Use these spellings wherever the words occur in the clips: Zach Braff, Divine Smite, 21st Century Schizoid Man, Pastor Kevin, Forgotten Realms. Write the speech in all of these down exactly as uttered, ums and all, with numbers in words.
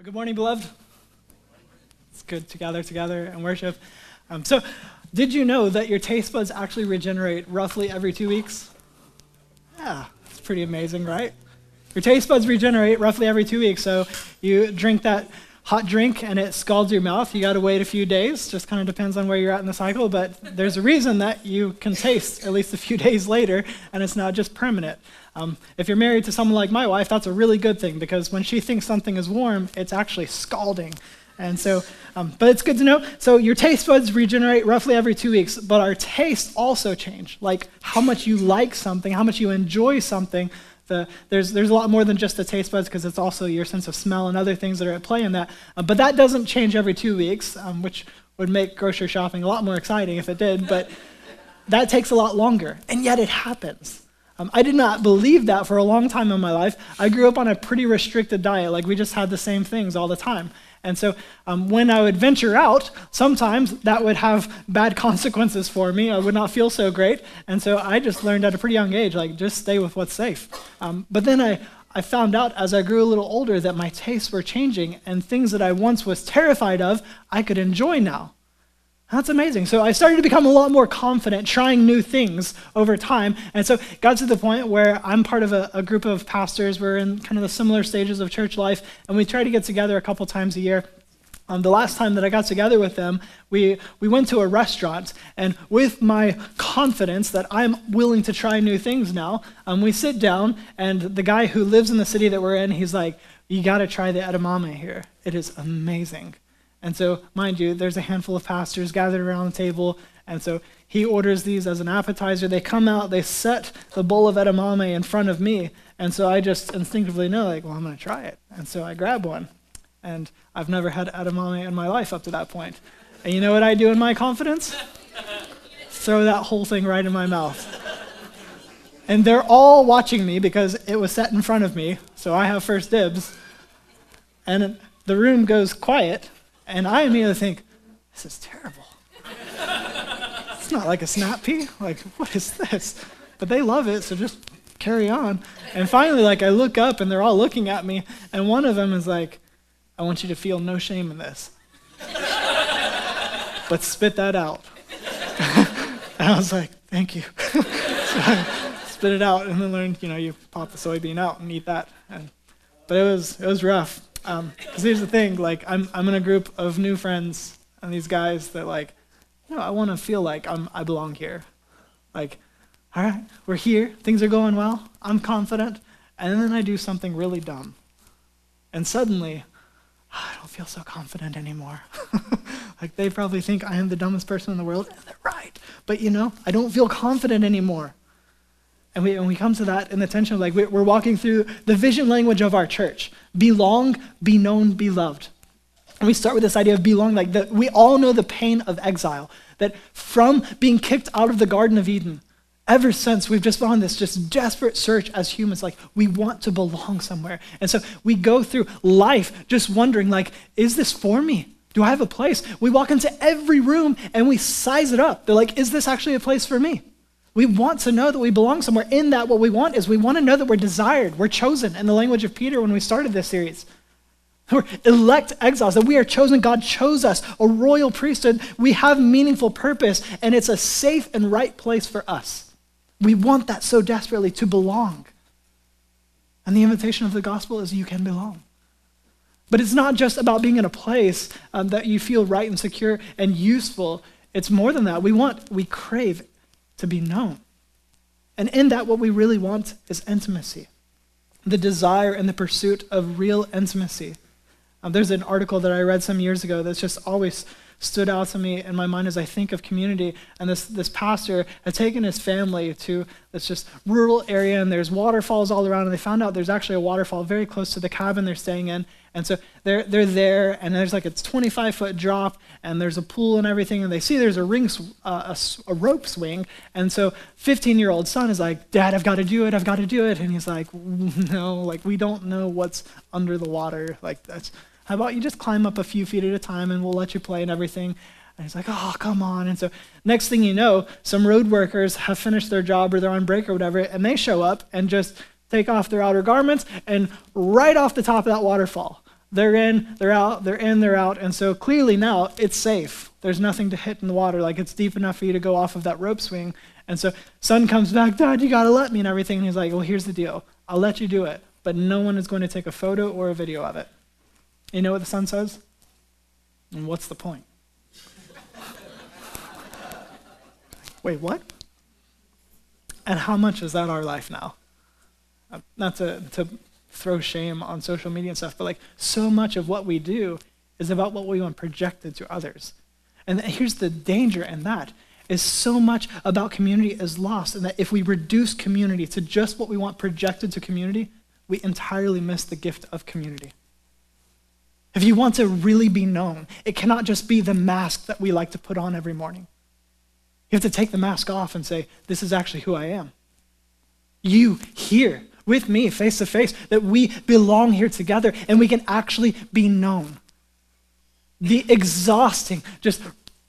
Well, good morning, beloved. It's good to gather together and worship. Um, so, did you know that your taste buds actually regenerate roughly every two weeks? Yeah, it's pretty amazing, right? Your taste buds regenerate roughly every two weeks, so you drink that hot drink and it scalds your mouth. You got to wait a few days, just kind of depends on where you're at in the cycle, but there's a reason that you can taste at least a few days later, and it's not just permanent. Um, if you're married to someone like my wife, that's a really good thing, because when she thinks something is warm, it's actually scalding. And so, um, but it's good to know. So your taste buds regenerate roughly every two weeks, but our tastes also change. Like how much you like something, how much you enjoy something. The, there's, there's a lot more than just the taste buds, because it's also your sense of smell and other things that are at play in that. Uh, but that doesn't change every two weeks, um, which would make grocery shopping a lot more exciting if it did, but that takes a lot longer. And yet it happens. Um, I did not believe that for a long time in my life. I grew up on a pretty restricted diet, like we just had the same things all the time. And so um, when I would venture out, sometimes that would have bad consequences for me. I would not feel so great. And so I just learned at a pretty young age, like just stay with what's safe. Um, but then I, I found out as I grew a little older that my tastes were changing, and things that I once was terrified of, I could enjoy now. That's amazing. So I started to become a lot more confident trying new things over time. And so it got to the point where I'm part of a, a group of pastors. We're in kind of the similar stages of church life, and we try to get together a couple times a year. Um, the last time that I got together with them, we, we went to a restaurant, and with my confidence that I'm willing to try new things now, um, we sit down, and the guy who lives in the city that we're in, he's like, you gotta try the edamame here. It is amazing. And so, mind you, there's a handful of pastors gathered around the table, and so he orders these as an appetizer. They come out, they set the bowl of edamame in front of me, and so I just instinctively know, like, well, I'm going to try it. And so I grab one, and I've never had edamame in my life up to that point. And you know what I do in my confidence? Throw that whole thing right in my mouth. And they're all watching me because it was set in front of me, so I have first dibs. And the room goes quiet. And I immediately think, this is terrible. It's not like a snap pea. Like, what is this? But they love it, so just carry on. And finally, like, I look up, and they're all looking at me, and one of them is like, I want you to feel no shame in this. But spit that out. And I was like, thank you. So I spit it out, and then learned, you know, you pop the soybean out and eat that. And, but it was, it was rough. Um, cause here's the thing, like I'm, I'm in a group of new friends and these guys that like, no, I want to feel like I'm, I belong here. Like, all right, we're here. Things are going well. I'm confident. And then I do something really dumb. And suddenly I don't feel so confident anymore. Like they probably think I am the dumbest person in the world, and they're right. But you know, I don't feel confident anymore. And we, and we come to that in the tension of like, we're walking through the vision language of our church. Belong, be known, be loved. And we start with this idea of belong, like that we all know the pain of exile, that from being kicked out of the Garden of Eden, ever since we've just been on this just desperate search as humans, like we want to belong somewhere. And so we go through life just wondering like, is this for me? Do I have a place? We walk into every room and we size it up. They're like, is this actually a place for me? We want to know that we belong somewhere. In that, what we want is we want to know that we're desired, we're chosen, in the language of Peter when we started this series. We're elect exiles, that we are chosen. God chose us, a royal priesthood. We have meaningful purpose, and it's a safe and right place for us. We want that so desperately, to belong. And the invitation of the gospel is you can belong. But it's not just about being in a place um, that you feel right and secure and useful. It's more than that. We want, we crave to be known. And in that, what we really want is intimacy, the desire and the pursuit of real intimacy. Um, there's an article that I read some years ago that's just always stood out to me in my mind as I think of community. And this, this pastor had taken his family to this just rural area, and there's waterfalls all around, and they found out there's actually a waterfall very close to the cabin they're staying in. And so they're, they're there, and there's like a twenty-five foot drop, and there's a pool and everything, and they see there's a, ring, uh, a, a rope swing, and so fifteen-year-old son is like, Dad, I've got to do it, I've got to do it. And he's like, no, like we don't know what's under the water. Like that's, how about you just climb up a few feet at a time and we'll let you play and everything. And he's like, oh, come on. And so next thing you know, some road workers have finished their job or they're on break or whatever, and they show up and just take off their outer garments and right off the top of that waterfall. They're in, they're out, they're in, they're out. And so clearly now it's safe. There's nothing to hit in the water. Like, it's deep enough for you to go off of that rope swing. And so son comes back, Dad, you got to let me and everything. And he's like, well, here's the deal. I'll let you do it, but no one is going to take a photo or a video of it. You know what the son says? And what's the point? Wait, what? And how much is that our life now? Not to, to throw shame on social media and stuff, but like, so much of what we do is about what we want projected to others. And here's the danger in that, is so much about community is lost, and that if we reduce community to just what we want projected to community, we entirely miss the gift of community. If you want to really be known, it cannot just be the mask that we like to put on every morning. You have to take the mask off and say, this is actually who I am. You here with me face to face, that we belong here together and we can actually be known. The exhausting, just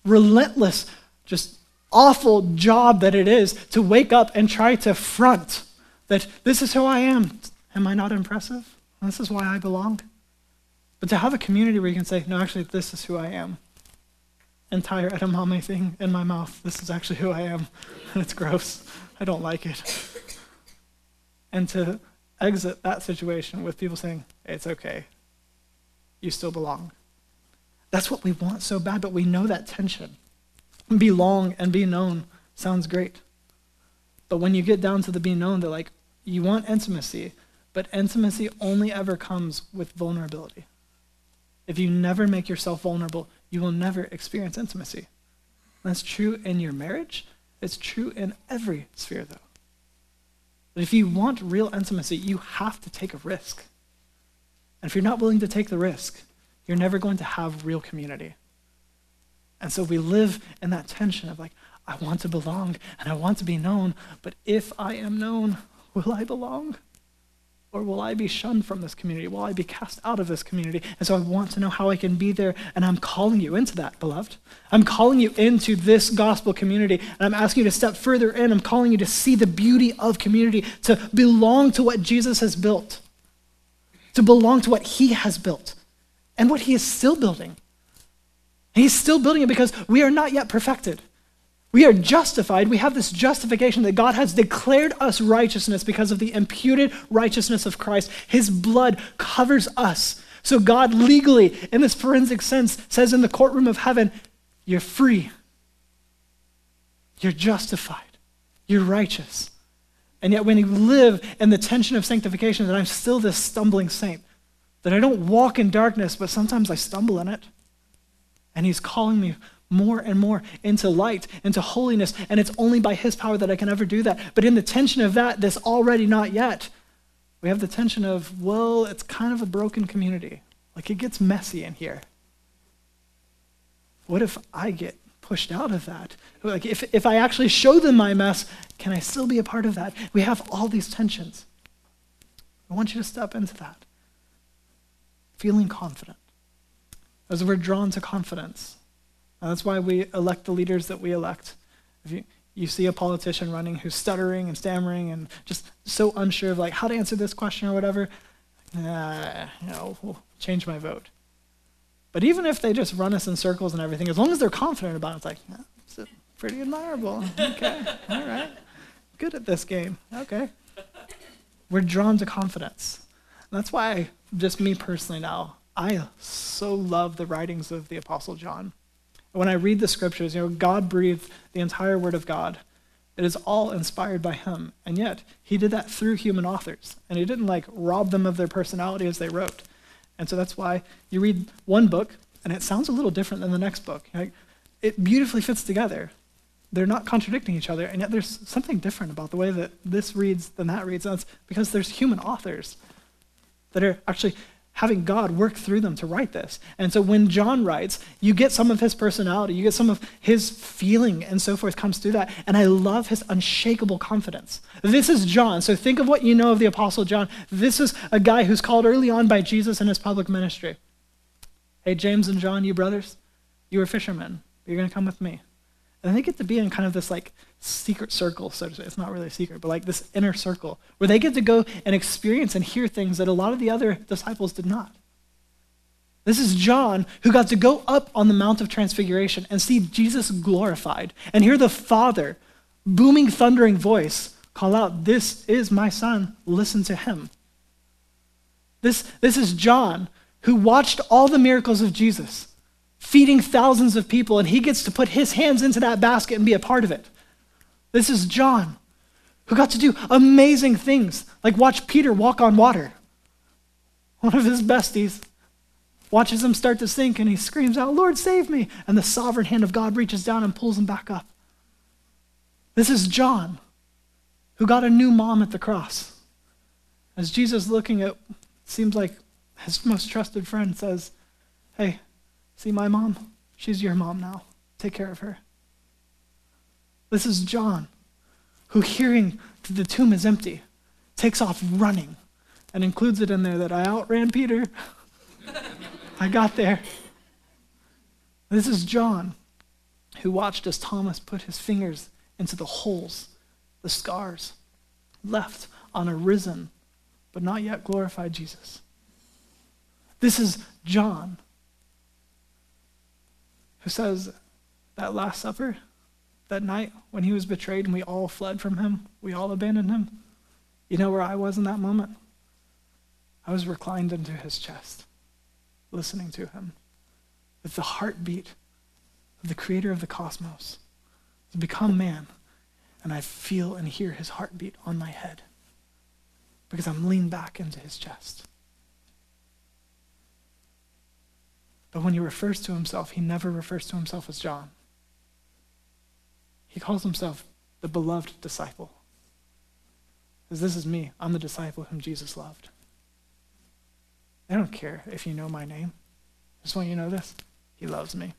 relentless, just awful job that it is to wake up and try to front that this is who I am. Am I not impressive? This is why I belong. But to have a community where you can say, no, actually, this is who I am. Entire edamame thing in my mouth. This is actually who I am. And it's gross. I don't like it. And to exit that situation with people saying, it's okay. You still belong. That's what we want so bad, but we know that tension. Belong and be known sounds great. But when you get down to the be known, they're like, you want intimacy, but intimacy only ever comes with vulnerability. If you never make yourself vulnerable, you will never experience intimacy. And that's true in your marriage. It's true in every sphere, though. But if you want real intimacy, you have to take a risk. And if you're not willing to take the risk, you're never going to have real community. And so we live in that tension of like, I want to belong and I want to be known, but if I am known, will I belong? Or will I be shunned from this community? Will I be cast out of this community? And so I want to know how I can be there, and I'm calling you into that, beloved. I'm calling you into this gospel community, and I'm asking you to step further in. I'm calling you to see the beauty of community, to belong to what Jesus has built, to belong to what he has built, and what he is still building. And he's still building it because we are not yet perfected. We are justified. We have this justification that God has declared us righteousness because of the imputed righteousness of Christ. His blood covers us. So God legally, in this forensic sense, says in the courtroom of heaven, you're free. You're justified. You're righteous. And yet when you live in the tension of sanctification, that I'm still this stumbling saint, that I don't walk in darkness, but sometimes I stumble in it. And he's calling me more and more into light, into holiness, and it's only by his power that I can ever do that. But in the tension of that, this already not yet, we have the tension of, well, it's kind of a broken community. Like, it gets messy in here. What if I get pushed out of that? Like, if, if I actually show them my mess, can I still be a part of that? We have all these tensions. I want you to step into that, feeling confident. As we're drawn to confidence, and that's why we elect the leaders that we elect. If you, you see a politician running who's stuttering and stammering and just so unsure of like how to answer this question or whatever, nah, you know, we'll change my vote. But even if they just run us in circles and everything, as long as they're confident about it, it's like, yeah, it's pretty admirable. Okay, all right. Good at this game, okay. We're drawn to confidence. And that's why, just me personally now, I so love the writings of the Apostle John. When I read the scriptures, you know, God breathed the entire word of God. It is all inspired by him. And yet, he did that through human authors. And he didn't like rob them of their personality as they wrote. And so that's why you read one book and it sounds a little different than the next book. Like, it beautifully fits together. They're not contradicting each other. And yet there's something different about the way that this reads than that reads. And it's because there's human authors that are actually having God work through them to write this. And so when John writes, you get some of his personality, you get some of his feeling and so forth comes through that. And I love his unshakable confidence. This is John. So think of what you know of the Apostle John. This is a guy who's called early on by Jesus in his public ministry. Hey, James and John, you brothers, you were fishermen. You're going to come with me. And they get to be in kind of this like secret circle, so to say. It's not really a secret, but like this inner circle where they get to go and experience and hear things that a lot of the other disciples did not. This is John who got to go up on the Mount of Transfiguration and see Jesus glorified and hear the Father, booming, thundering voice, call out, "This is my son, listen to him." This, this is John who watched all the miracles of Jesus, feeding thousands of people, and he gets to put his hands into that basket and be a part of it. This is John who got to do amazing things, like watch Peter walk on water. One of his besties watches him start to sink and he screams out, "Lord, save me!" And the sovereign hand of God reaches down and pulls him back up. This is John who got a new mom at the cross. As Jesus, looking at, seems like his most trusted friend, says, "Hey, see my mom? She's your mom now. Take care of her." This is John who, hearing that the tomb is empty, takes off running and includes it in there that I outran Peter. I got there. This is John who watched as Thomas put his fingers into the holes, the scars left on a risen but not yet glorified Jesus. This is John who says that Last Supper, that night when he was betrayed and we all fled from him, we all abandoned him. You know where I was in that moment? I was reclined into his chest, listening to him with the heartbeat of the creator of the cosmos, to become man, and I feel and hear his heartbeat on my head because I'm leaned back into his chest. But when he refers to himself, he never refers to himself as John. He calls himself the beloved disciple. Because this is me, I'm the disciple whom Jesus loved. I don't care if you know my name. I just want you to know this. He loves me.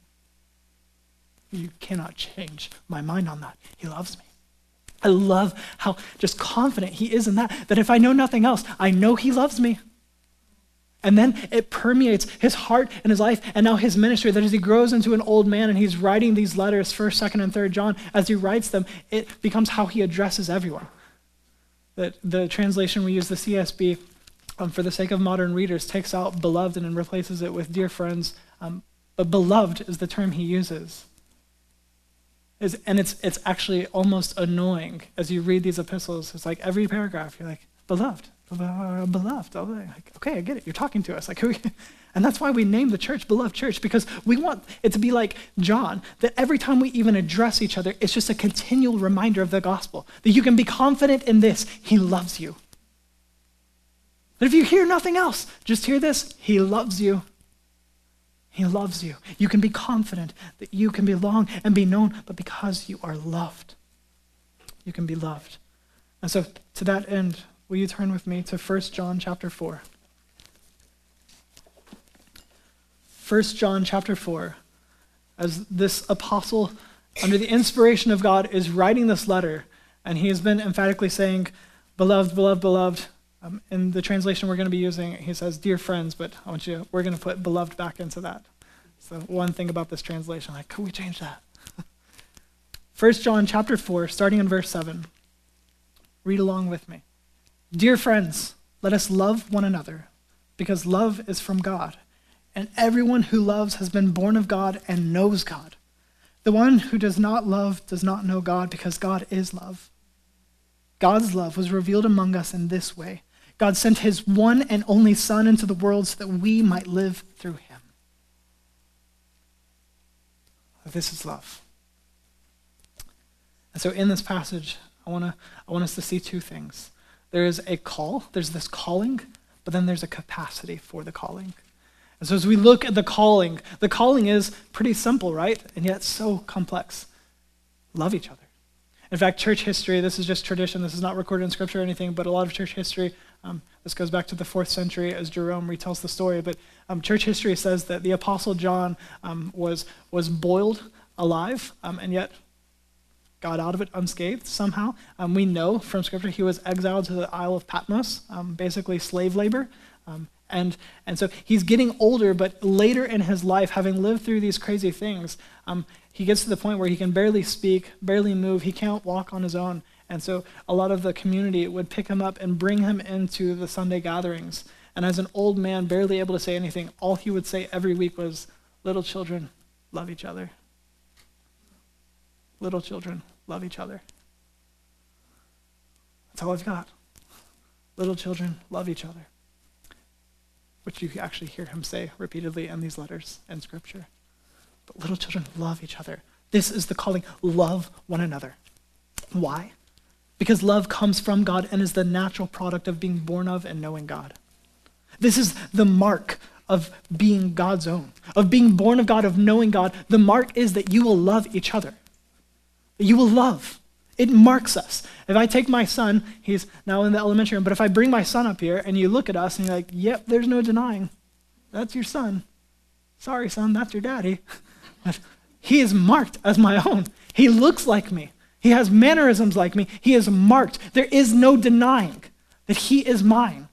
You cannot change my mind on that. He loves me. I love how just confident he is in that, that if I know nothing else, I know he loves me. And then it permeates his heart and his life and now his ministry, that as he grows into an old man and he's writing these letters, first, second, and third John, as he writes them, it becomes how he addresses everyone. That the translation we use, the C S B, Um, for the sake of modern readers, takes out beloved and replaces it with dear friends. Um, but beloved is the term he uses. Is, and it's, it's actually almost annoying as you read these epistles. It's like every paragraph, you're like, beloved, beloved, beloved. Like, okay, I get it. You're talking to us. Like, who? And that's why we name the church Beloved Church, because we want it to be like John, that every time we even address each other, it's just a continual reminder of the gospel, that you can be confident in this. He loves you. But if you hear nothing else, just hear this. He loves you. He loves you. You can be confident that you can belong and be known, but because you are loved, you can be loved. And so to that end, will you turn with me to first John chapter four? first John chapter four, as this apostle, under the inspiration of God, is writing this letter, and he has been emphatically saying, beloved, beloved, beloved. Um, in the translation we're going to be using, he says, dear friends, but I want you, we're going to put beloved back into that. So one thing about this translation, like, could we change that? first John chapter four, starting in verse seven. Read along with me. Dear friends, let us love one another, because love is from God, and everyone who loves has been born of God and knows God. The one who does not love does not know God, because God is love. God's love was revealed among us in this way. God sent his one and only Son into the world so that we might live through him. This is love. And so in this passage, I want to I want us to see two things. There is a call, there's this calling, but then there's a capacity for the calling. And so as we look at the calling, the calling is pretty simple, right? And yet so complex. Love each other. In fact, church history, this is just tradition, this is not recorded in scripture or anything, but a lot of church history, um, this goes back to the fourth century as Jerome retells the story, but um, church history says that the Apostle John um, was, was boiled alive, um, and yet got out of it unscathed somehow. Um, we know from scripture he was exiled to the Isle of Patmos, um, basically slave labor, um, And and so he's getting older, but later in his life, having lived through these crazy things, um, he gets to the point where he can barely speak, barely move, he can't walk on his own. And so a lot of the community would pick him up and bring him into the Sunday gatherings. And as an old man, barely able to say anything, all he would say every week was, little children, love each other. Little children, love each other. That's all I've got. Little children, love each other. Which you actually hear him say repeatedly in these letters and scripture. But little children, love each other. This is the calling, love one another. Why? Because love comes from God and is the natural product of being born of and knowing God. This is the mark of being God's own, of being born of God, of knowing God. The mark is that you will love each other. You will love. It marks us. If I take my son, he's now in the elementary room, but if I bring my son up here and you look at us and you're like, yep, there's no denying. That's your son. Sorry, son, that's your daddy. He is marked as my own. He looks like me. He has mannerisms like me. He is marked. There is no denying that he is mine.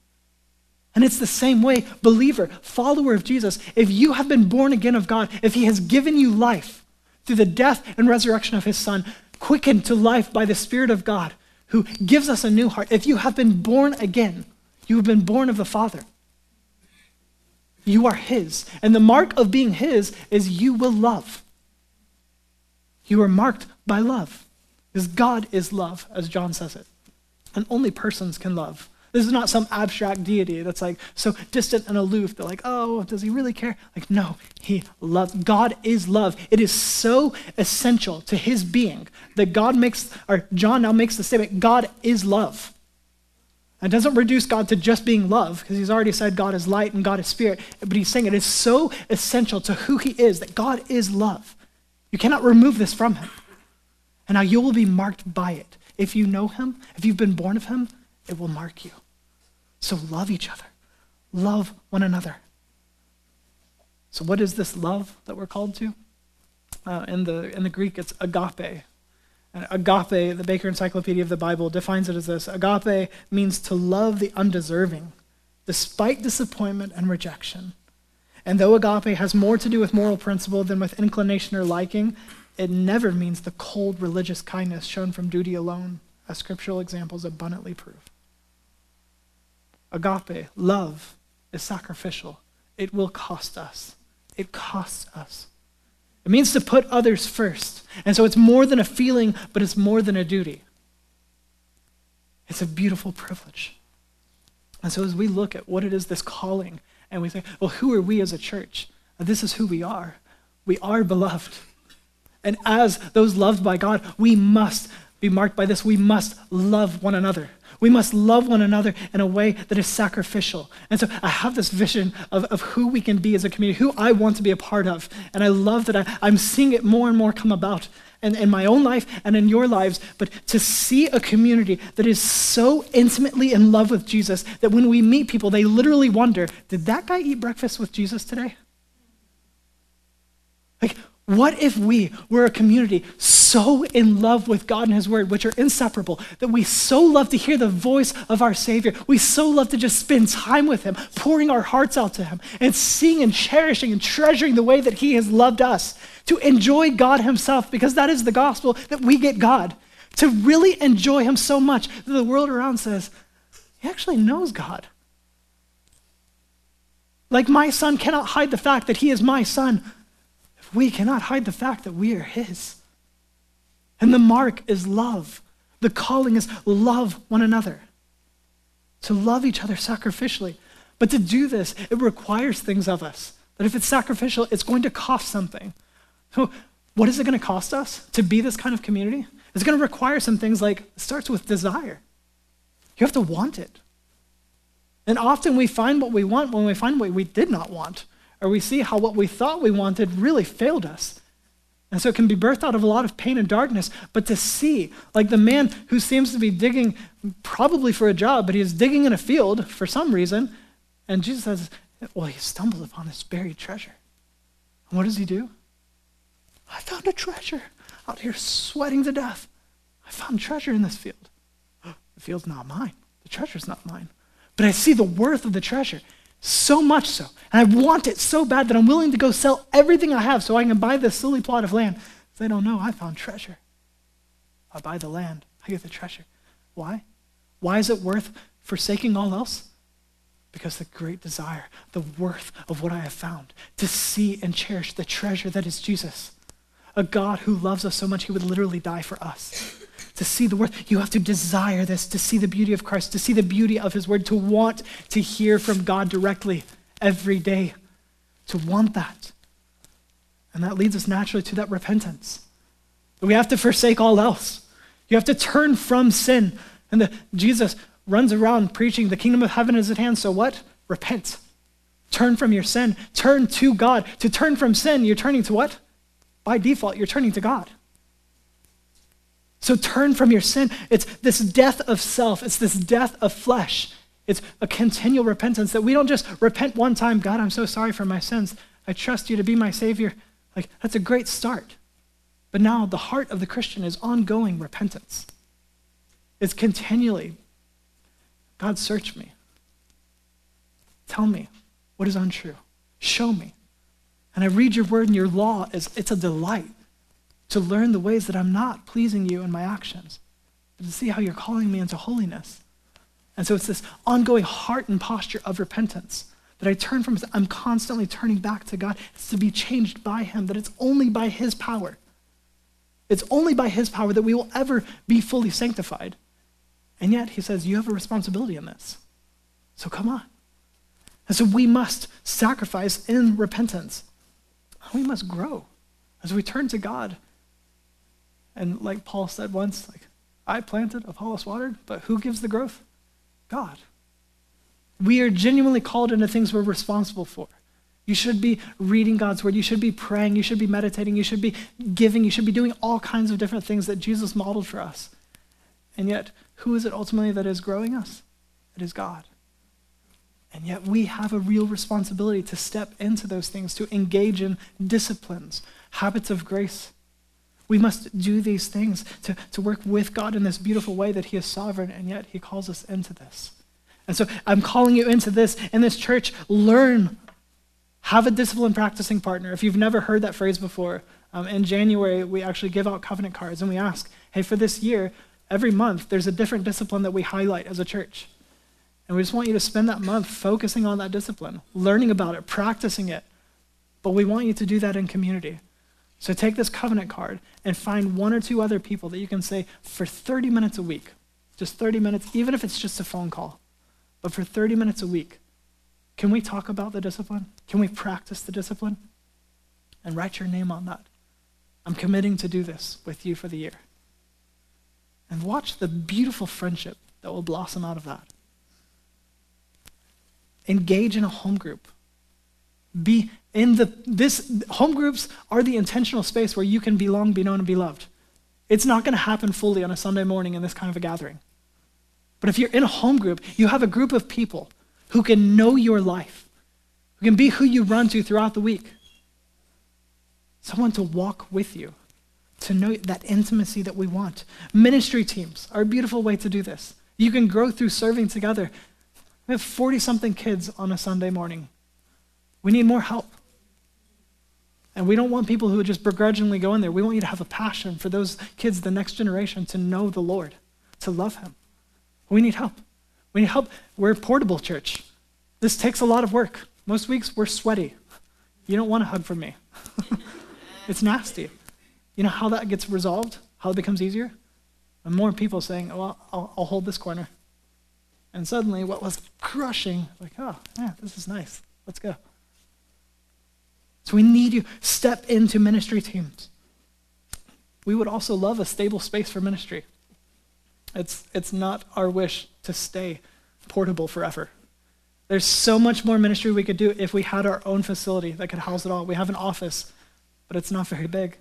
And it's the same way, believer, follower of Jesus, if you have been born again of God, if he has given you life through the death and resurrection of his son, quickened to life by the Spirit of God, who gives us a new heart. If you have been born again, you have been born of the Father. You are his. And the mark of being his is you will love. You are marked by love. Because God is love, as John says it. And only persons can love. This is not some abstract deity that's like so distant and aloof. They're like, oh, does he really care? Like, no, he loves. God is love. It is so essential to his being that God makes, or John now makes the statement, God is love. And doesn't reduce God to just being love, because he's already said God is light and God is spirit. But he's saying it is so essential to who he is that God is love. You cannot remove this from him. And now you will be marked by it. If you know him, if you've been born of him, it will mark you. So love each other. Love one another. So what is this love that we're called to? Uh, in the in the Greek, it's agape. And agape, the Baker Encyclopedia of the Bible, defines it as this. Agape means to love the undeserving, despite disappointment and rejection. And though agape has more to do with moral principle than with inclination or liking, it never means the cold religious kindness shown from duty alone, as scriptural examples abundantly prove. Agape, love, is sacrificial. It will cost us. It costs us. It means to put others first. And so it's more than a feeling, but it's more than a duty. It's a beautiful privilege. And so as we look at what it is, this calling, and we say, well, who are we as a church? This is who we are. We are beloved. And as those loved by God, we must be marked by this. We must love one another. We must love one another in a way that is sacrificial. And so I have this vision of, of who we can be as a community, who I want to be a part of. And I love that I, I'm seeing it more and more come about in, in my own life and in your lives. But to see a community that is so intimately in love with Jesus that when we meet people, they literally wonder, did that guy eat breakfast with Jesus today? Like, what if we were a community so in love with God and his word, which are inseparable, that we so love to hear the voice of our Savior. We so love to just spend time with him, pouring our hearts out to him and seeing and cherishing and treasuring the way that he has loved us, to enjoy God himself, because that is the gospel, that we get God, to really enjoy him so much that the world around says, he actually knows God. Like my son cannot hide the fact that he is my son. We cannot hide the fact that we are his. And the mark is love. The calling is love one another. To love each other sacrificially. But to do this, it requires things of us. That if it's sacrificial, it's going to cost something. So what is it going to cost us to be this kind of community? It's going to require some things like, it starts with desire. You have to want it. And often we find what we want when we find what we did not want. Or we see how what we thought we wanted really failed us. And so it can be birthed out of a lot of pain and darkness, but to see, like the man who seems to be digging probably for a job, but he's digging in a field for some reason, and Jesus says, well, he stumbled upon this buried treasure. And what does he do? I found a treasure out here sweating to death. I found treasure in this field. The field's not mine. The treasure's not mine. But I see the worth of the treasure. So much so, and I want it so bad that I'm willing to go sell everything I have so I can buy this silly plot of land. They don't know I found treasure. I buy the land, I get the treasure. Why? Why is it worth forsaking all else? Because the great desire, the worth of what I have found, to see and cherish the treasure that is Jesus, a God who loves us so much he would literally die for us. To see the worth, you have to desire this, to see the beauty of Christ, to see the beauty of his word, to want to hear from God directly every day, to want that. And that leads us naturally to that repentance. We have to forsake all else. You have to turn from sin. And the, Jesus runs around preaching, the kingdom of heaven is at hand, so what? Repent. Turn from your sin. Turn to God. To turn from sin, you're turning to what? By default, you're turning to God. So turn from your sin. It's this death of self. It's this death of flesh. It's a continual repentance that we don't just repent one time, God, I'm so sorry for my sins. I trust you to be my Savior. Like, that's a great start. But now the heart of the Christian is ongoing repentance. It's continually, God, search me. Tell me what is untrue. Show me. And I read your word and your law. Is, it's a delight to learn the ways that I'm not pleasing you in my actions, but to see how you're calling me into holiness. And so it's this ongoing heart and posture of repentance that I turn from. I'm constantly turning back to God. It's to be changed by him, that it's only by his power. It's only by his power that we will ever be fully sanctified. And yet he says, you have a responsibility in this. So come on. And so we must sacrifice in repentance. We must grow as we turn to God. And like Paul said once, like, I planted, Apollos watered, but who gives the growth? God. We are genuinely called into things we're responsible for. You should be reading God's word. You should be praying. You should be meditating. You should be giving. You should be doing all kinds of different things that Jesus modeled for us. And yet, who is it ultimately that is growing us? It is God. And yet we have a real responsibility to step into those things, to engage in disciplines, habits of grace. We must do these things to, to work with God in this beautiful way that he is sovereign, and yet he calls us into this. And so I'm calling you into this, in this church, learn. Have a discipline practicing partner. If you've never heard that phrase before, um, in January, we actually give out covenant cards and we ask, hey, for this year, every month, there's a different discipline that we highlight as a church. And we just want you to spend that month focusing on that discipline, learning about it, practicing it. But we want you to do that in community. So take this covenant card and find one or two other people that you can say for thirty minutes a week, just thirty minutes, even if it's just a phone call, but for thirty minutes a week, can we talk about the discipline? Can we practice the discipline? And write your name on that. I'm committing to do this with you for the year. And watch the beautiful friendship that will blossom out of that. Engage in a home group. Be in the, this, home groups are the intentional space where you can belong, be known, and be loved. It's not gonna happen fully on a Sunday morning in this kind of a gathering. But if you're in a home group, you have a group of people who can know your life, who can be who you run to throughout the week. Someone to walk with you, to know that intimacy that we want. Ministry teams are a beautiful way to do this. You can grow through serving together. We have forty-something kids on a Sunday morning. We need more help. And we don't want people who just begrudgingly go in there. We want you to have a passion for those kids, the next generation, to know the Lord, to love him. We need help. We need help. We're a portable church. This takes a lot of work. Most weeks we're sweaty. You don't want a hug from me. It's nasty. You know how that gets resolved? How it becomes easier? And more people saying, oh, well, I'll, I'll hold this corner. And suddenly what was crushing, like, oh, yeah, this is nice. Let's go. So we need you. Step into ministry teams. We would also love a stable space for ministry. It's, it's not our wish to stay portable forever. There's so much more ministry we could do if we had our own facility that could house it all. We have an office, but it's not very big.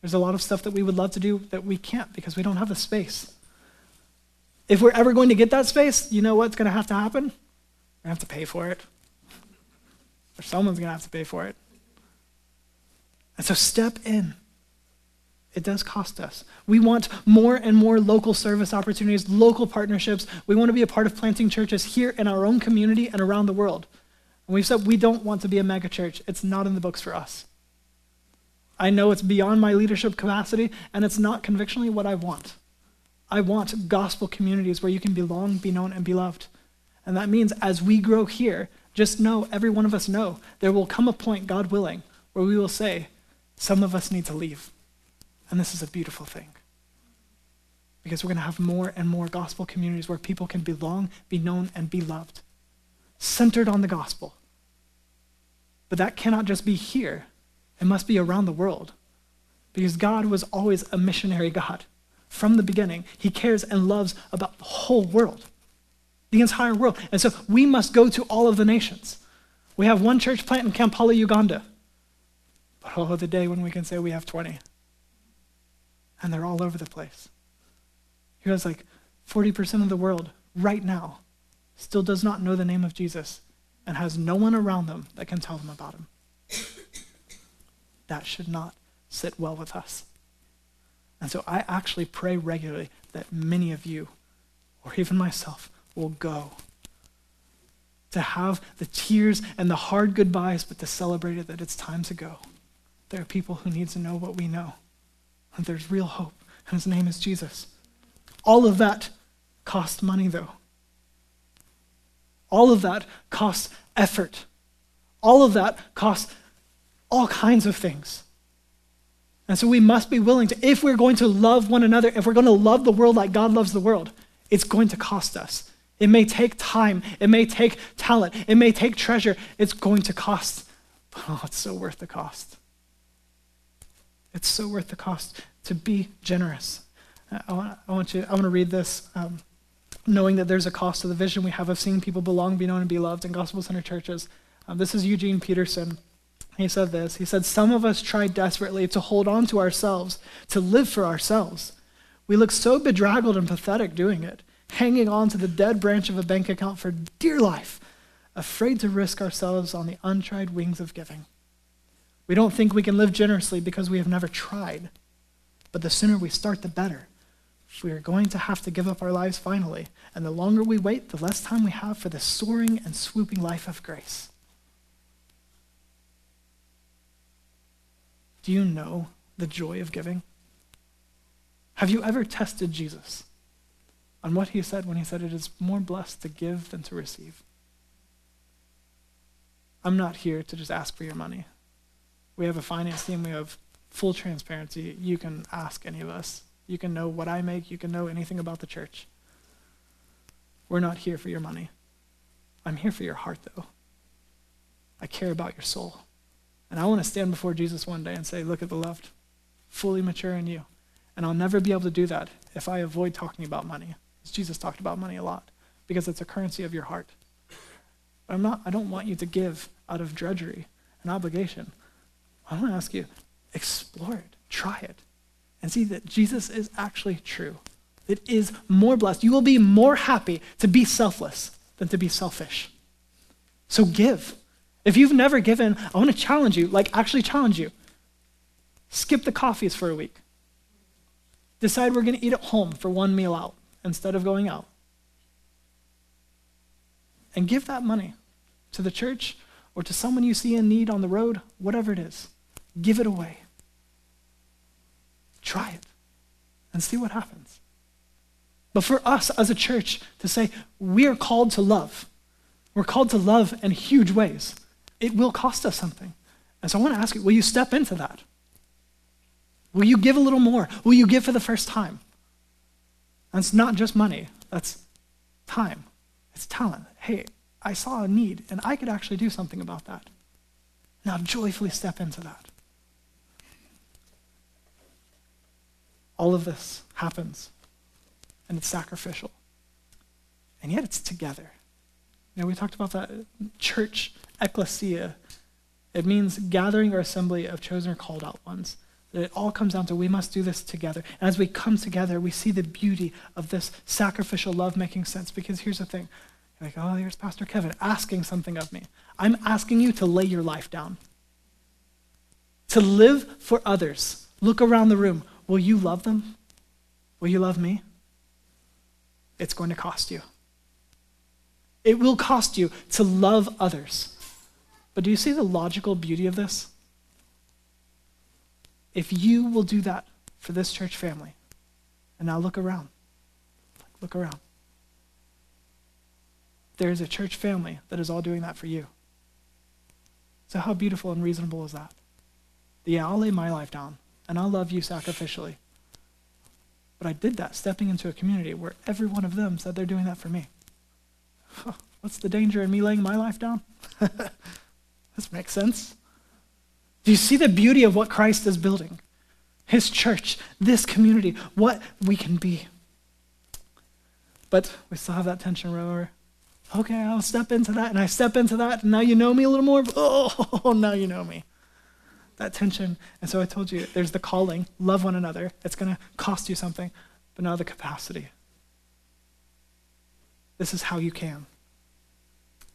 There's a lot of stuff that we would love to do that we can't because we don't have the space. If we're ever going to get that space, you know what's gonna have to happen? We're gonna have to pay for it. Or someone's gonna have to pay for it. And so step in. It does cost us. We want more and more local service opportunities, local partnerships. We want to be a part of planting churches here in our own community and around the world. And we've said we don't want to be a mega church. It's not in the books for us. I know it's beyond my leadership capacity, and it's not convictionally what I want. I want gospel communities where you can belong, be known, and be loved. And that means as we grow here, just know, every one of us know, there will come a point, God willing, where we will say, some of us need to leave. And this is a beautiful thing. Because we're going to have more and more gospel communities where people can belong, be known, and be loved. Centered on the gospel. But that cannot just be here. It must be around the world. Because God was always a missionary God. From the beginning, he cares and loves about the whole world. The entire world. And so we must go to all of the nations. We have one church plant in Kampala, Uganda. But oh, the day when we can say we have twenty. And they're all over the place. Here's like forty percent of the world right now still does not know the name of Jesus and has no one around them that can tell them about him. That should not sit well with us. And so I actually pray regularly that many of you, or even myself, will go to have the tears and the hard goodbyes, but to celebrate it that it's time to go. There are people who need to know what we know. And there's real hope, and his name is Jesus. All of that costs money, though. All of that costs effort. All of that costs all kinds of things. And so we must be willing to, if we're going to love one another, if we're going to love the world like God loves the world, it's going to cost us. It may take time. It may take talent. It may take treasure. It's going to cost. But oh, it's so worth the cost. It's so worth the cost to be generous. I want, I want you. I want to read this, um, knowing that there's a cost to the vision we have of seeing people belong, be known, and be loved in gospel center churches. Um, this is Eugene Peterson. He said this. He said, "Some of us try desperately to hold on to ourselves, to live for ourselves. We look so bedraggled and pathetic doing it, hanging on to the dead branch of a bank account for dear life, afraid to risk ourselves on the untried wings of giving. We don't think we can live generously because we have never tried. But the sooner we start, the better. We are going to have to give up our lives finally, and the longer we wait, the less time we have for the soaring and swooping life of grace." Do you know the joy of giving? Have you ever tested Jesus on what he said when he said, "It is more blessed to give than to receive"? I'm not here to just ask for your money. We have a finance team, we have full transparency. You can ask any of us. You can know what I make. You can know anything about the church. We're not here for your money. I'm here for your heart, though. I care about your soul. And I want to stand before Jesus one day and say, "Look at the loved, fully mature in you." And I'll never be able to do that if I avoid talking about money. Because Jesus talked about money a lot, because it's a currency of your heart. But I'm not, I don't want you to give out of drudgery and obligation. I want to ask you, explore it, try it. And see that Jesus is actually true. It is more blessed. You will be more happy to be selfless than to be selfish. So give. If you've never given, I want to challenge you, like actually challenge you. Skip the coffees for a week. Decide we're going to eat at home for one meal out instead of going out. And give that money to the church or to someone you see in need on the road, whatever it is. Give it away. Try it and see what happens. But for us as a church to say, we are called to love. We're called to love in huge ways. It will cost us something. And so I want to ask you, will you step into that? Will you give a little more? Will you give for the first time? And it's not just money. That's time. It's talent. Hey, I saw a need, and I could actually do something about that. Now joyfully step into that. All of this happens, and it's sacrificial. And yet it's together. You know, we talked about that church, ecclesia. It means gathering or assembly of chosen or called out ones. It all comes down to we must do this together. And as we come together, we see the beauty of this sacrificial love making sense. Because here's the thing. You're like, oh, here's Pastor Kevin asking something of me. I'm asking you to lay your life down. To live for others. Look around the room. Will you love them? Will you love me? It's going to cost you. It will cost you to love others. But do you see the logical beauty of this? If you will do that for this church family, and now look around, look around. there is a church family that is all doing that for you. So how beautiful and reasonable is that? Yeah, I'll lay my life down, and I'll love you sacrificially. But I did that stepping into a community where every one of them said they're doing that for me. Huh, what's the danger in me laying my life down? This makes sense. Do you see the beauty of what Christ is building? His church, this community, what we can be. But we still have that tension where, okay, I'll step into that, and I step into that, and now you know me a little more. Oh, now you know me. That tension. And so I told you, there's the calling, love one another. It's going to cost you something, but now the capacity. This is how you can.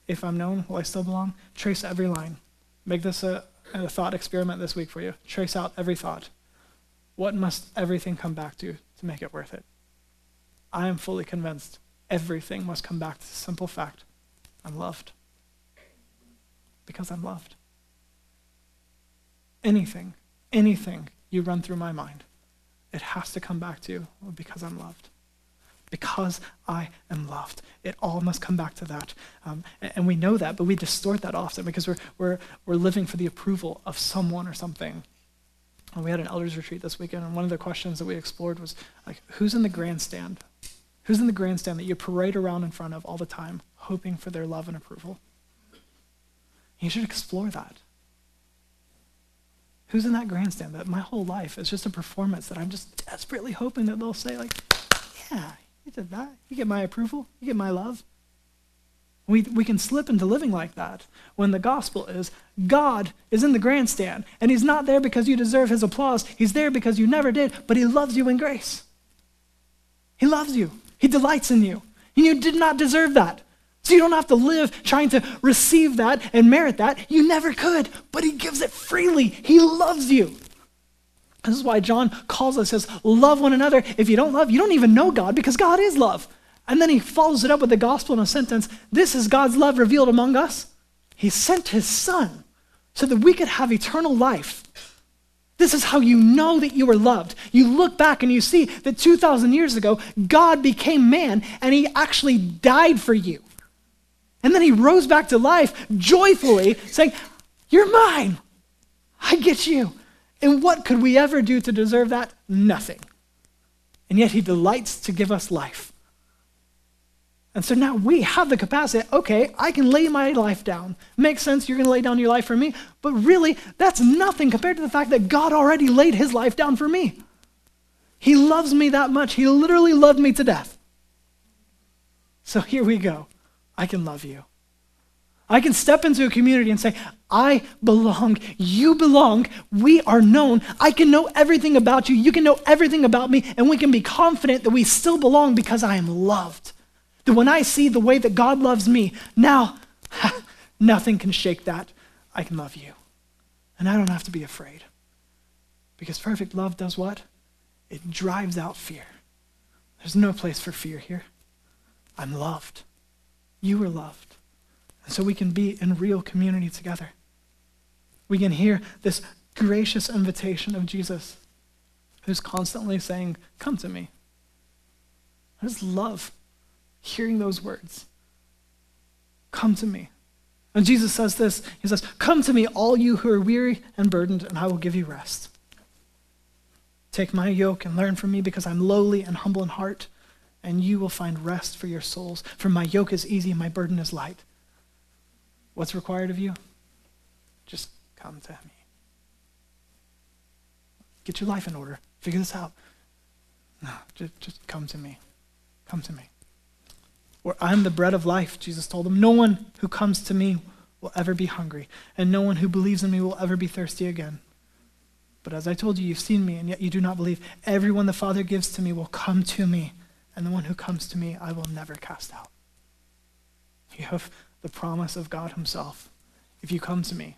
If I'm known, will I still belong? Trace every line. Make this a, a thought experiment this week for you. Trace out every thought. What must everything come back to to make it worth it? I am fully convinced everything must come back to the simple fact, I'm loved. Because I'm loved. Anything, anything you run through my mind, it has to come back to you because I'm loved. Because I am loved. It all must come back to that. Um, and, and we know that, but we distort that often because we're, we're, we're living for the approval of someone or something. And we had an elders retreat this weekend, and one of the questions that we explored was, like, who's in the grandstand? Who's in the grandstand that you parade around in front of all the time, hoping for their love and approval? You should explore that. Who's in that grandstand that my whole life is just a performance that I'm just desperately hoping that they'll say, like, yeah, you did that. You get my approval. You get my love. We, we can slip into living like that when the gospel is God is in the grandstand, and he's not there because you deserve his applause. He's there because you never did, but he loves you in grace. He loves you. He delights in you. And you did not deserve that. So you don't have to live trying to receive that and merit that. You never could, but he gives it freely. He loves you. This is why John calls us, says, love one another. If you don't love, you don't even know God, because God is love. And then he follows it up with the gospel in a sentence. This is God's love revealed among us. He sent his son so that we could have eternal life. This is how you know that you are loved. You look back and you see that two thousand years ago, God became man and he actually died for you. And then he rose back to life joyfully, saying, you're mine. I get you. And what could we ever do to deserve that? Nothing. And yet he delights to give us life. And so now we have the capacity, okay, I can lay my life down. Makes sense, you're going to lay down your life for me. But really, that's nothing compared to the fact that God already laid his life down for me. He loves me that much. He literally loved me to death. So here we go. I can love you. I can step into a community and say, I belong, you belong, we are known. I can know everything about you, you can know everything about me, and we can be confident that we still belong because I am loved. That when I see the way that God loves me, now nothing can shake that. I can love you. And I don't have to be afraid. Because perfect love does what? It drives out fear. There's no place for fear here. I'm loved. You are loved. And so we can be in real community together. We can hear this gracious invitation of Jesus, who's constantly saying, come to me. I just love hearing those words. Come to me. And Jesus says this, he says, come to me, all you who are weary and burdened, and I will give you rest. Take my yoke and learn from me, because I'm lowly and humble in heart, and you will find rest for your souls. For my yoke is easy and my burden is light. What's required of you? Just come to me. Get your life in order. Figure this out. No, just, just come to me. Come to me. Or I'm the bread of life, Jesus told them. No one who comes to me will ever be hungry, and no one who believes in me will ever be thirsty again. But as I told you, you've seen me, and yet you do not believe. Everyone the Father gives to me will come to me, and the one who comes to me, I will never cast out. You have the promise of God himself. If you come to me,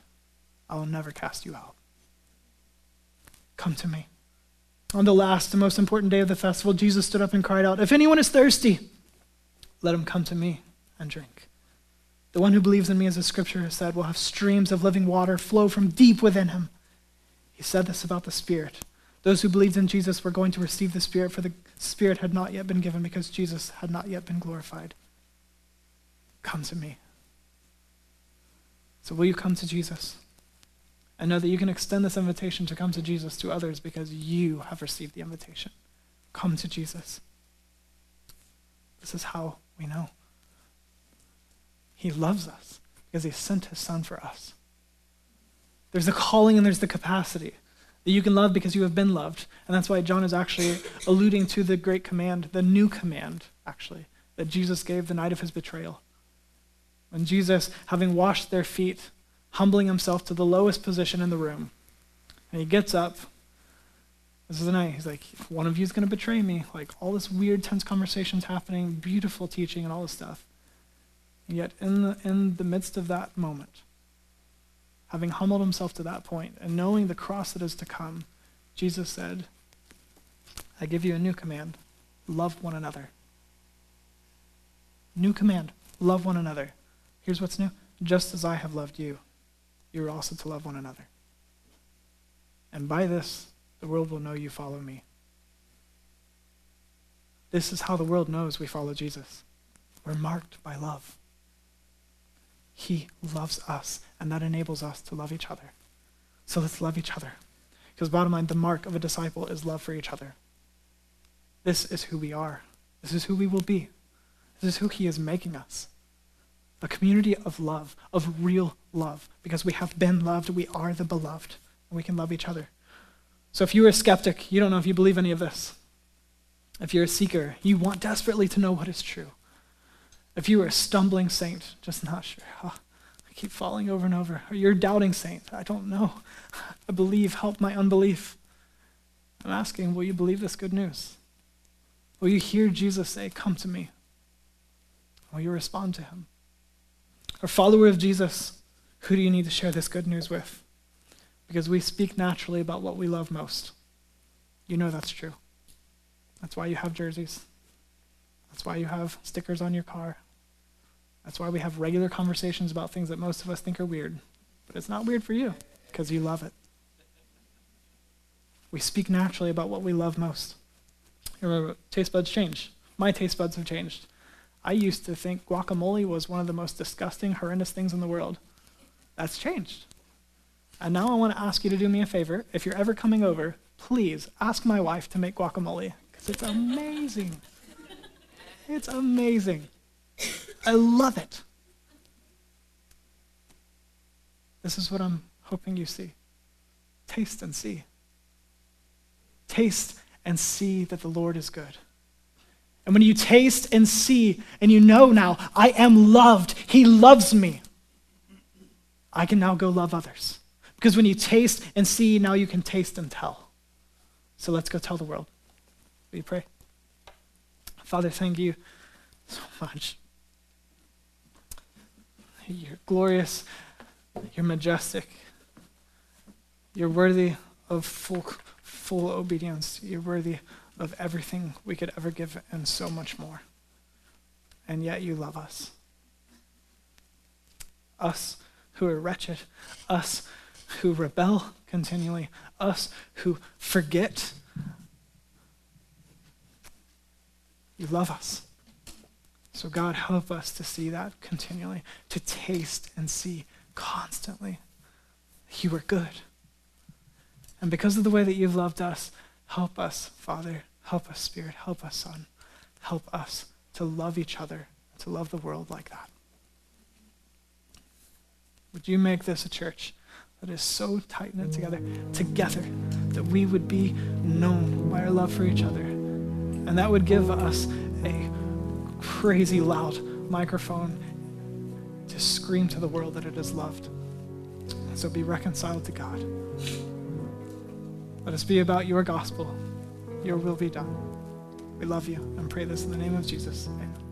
I will never cast you out. Come to me. On the last and most important day of the festival, Jesus stood up and cried out, if anyone is thirsty, let him come to me and drink. The one who believes in me, as the scripture has said, will have streams of living water flow from deep within him. He said this about the Spirit. Those who believed in Jesus were going to receive the Spirit, for the Spirit had not yet been given because Jesus had not yet been glorified. come to me. So will you come to Jesus? And know that you can extend this invitation to come to Jesus to others because you have received the invitation. Come to Jesus. This is how we know. He loves us because he sent his son for us. There's the calling and there's the capacity that you can love because you have been loved. And that's why John is actually alluding to the great command, the new command, actually, that Jesus gave the night of his betrayal. When Jesus, having washed their feet, humbling himself to the lowest position in the room, and he gets up, this is the night, he's like, one of you is going to betray me. Like, all this weird, tense conversations happening, beautiful teaching and all this stuff. And yet, in the, in the midst of that moment, having humbled himself to that point and knowing the cross that is to come, Jesus said, I give you a new command, love one another. New command, love one another. Here's what's new. Just as I have loved you, you are also to love one another. And by this, the world will know you follow me. This is how the world knows we follow Jesus. We're marked by love. He loves us, and that enables us to love each other. So let's love each other. Because bottom line, the mark of a disciple is love for each other. This is who we are. This is who we will be. This is who he is making us. A community of love, of real love. Because we have been loved, we are the beloved, and we can love each other. So if you are a skeptic, you don't know if you believe any of this. If you're a seeker, you want desperately to know what is true. If you are a stumbling saint, just not sure, oh, I keep falling over and over. Or you're a doubting saint, I don't know. I believe, help my unbelief. I'm asking, will you believe this good news? Will you hear Jesus say, come to me? Will you respond to him? Or follower of Jesus, who do you need to share this good news with? Because we speak naturally about what we love most. You know that's true. That's why you have jerseys. That's why you have stickers on your car. That's why we have regular conversations about things that most of us think are weird. But it's not weird for you, because you love it. We speak naturally about what we love most. Remember, taste buds change. My taste buds have changed. I used to think guacamole was one of the most disgusting, horrendous things in the world. That's changed. And now I want to ask you to do me a favor. If you're ever coming over, please ask my wife to make guacamole, because it's amazing. It's amazing. I love it. This is what I'm hoping you see. Taste and see. Taste and see that the Lord is good. And when you taste and see, and you know now, I am loved, he loves me, I can now go love others. Because when you taste and see, now you can taste and tell. So let's go tell the world. Will you pray? Father, thank you so much. You're glorious, you're majestic, you're worthy of full, full obedience, you're worthy of everything we could ever give and so much more. And yet you love us. Us who are wretched, us who rebel continually, us who forget. You love us. So God, help us to see that continually, to taste and see constantly that you are good. And because of the way that you've loved us, help us, Father, help us, Spirit, help us, Son, help us to love each other, to love the world like that. Would you make this a church that is so tight-knit together, together, that we would be known by our love for each other? And that would give us a crazy loud microphone to scream to the world that it is loved. So be reconciled to God. Let us be about your gospel. Your will be done. We love you and pray this in the name of Jesus. Amen.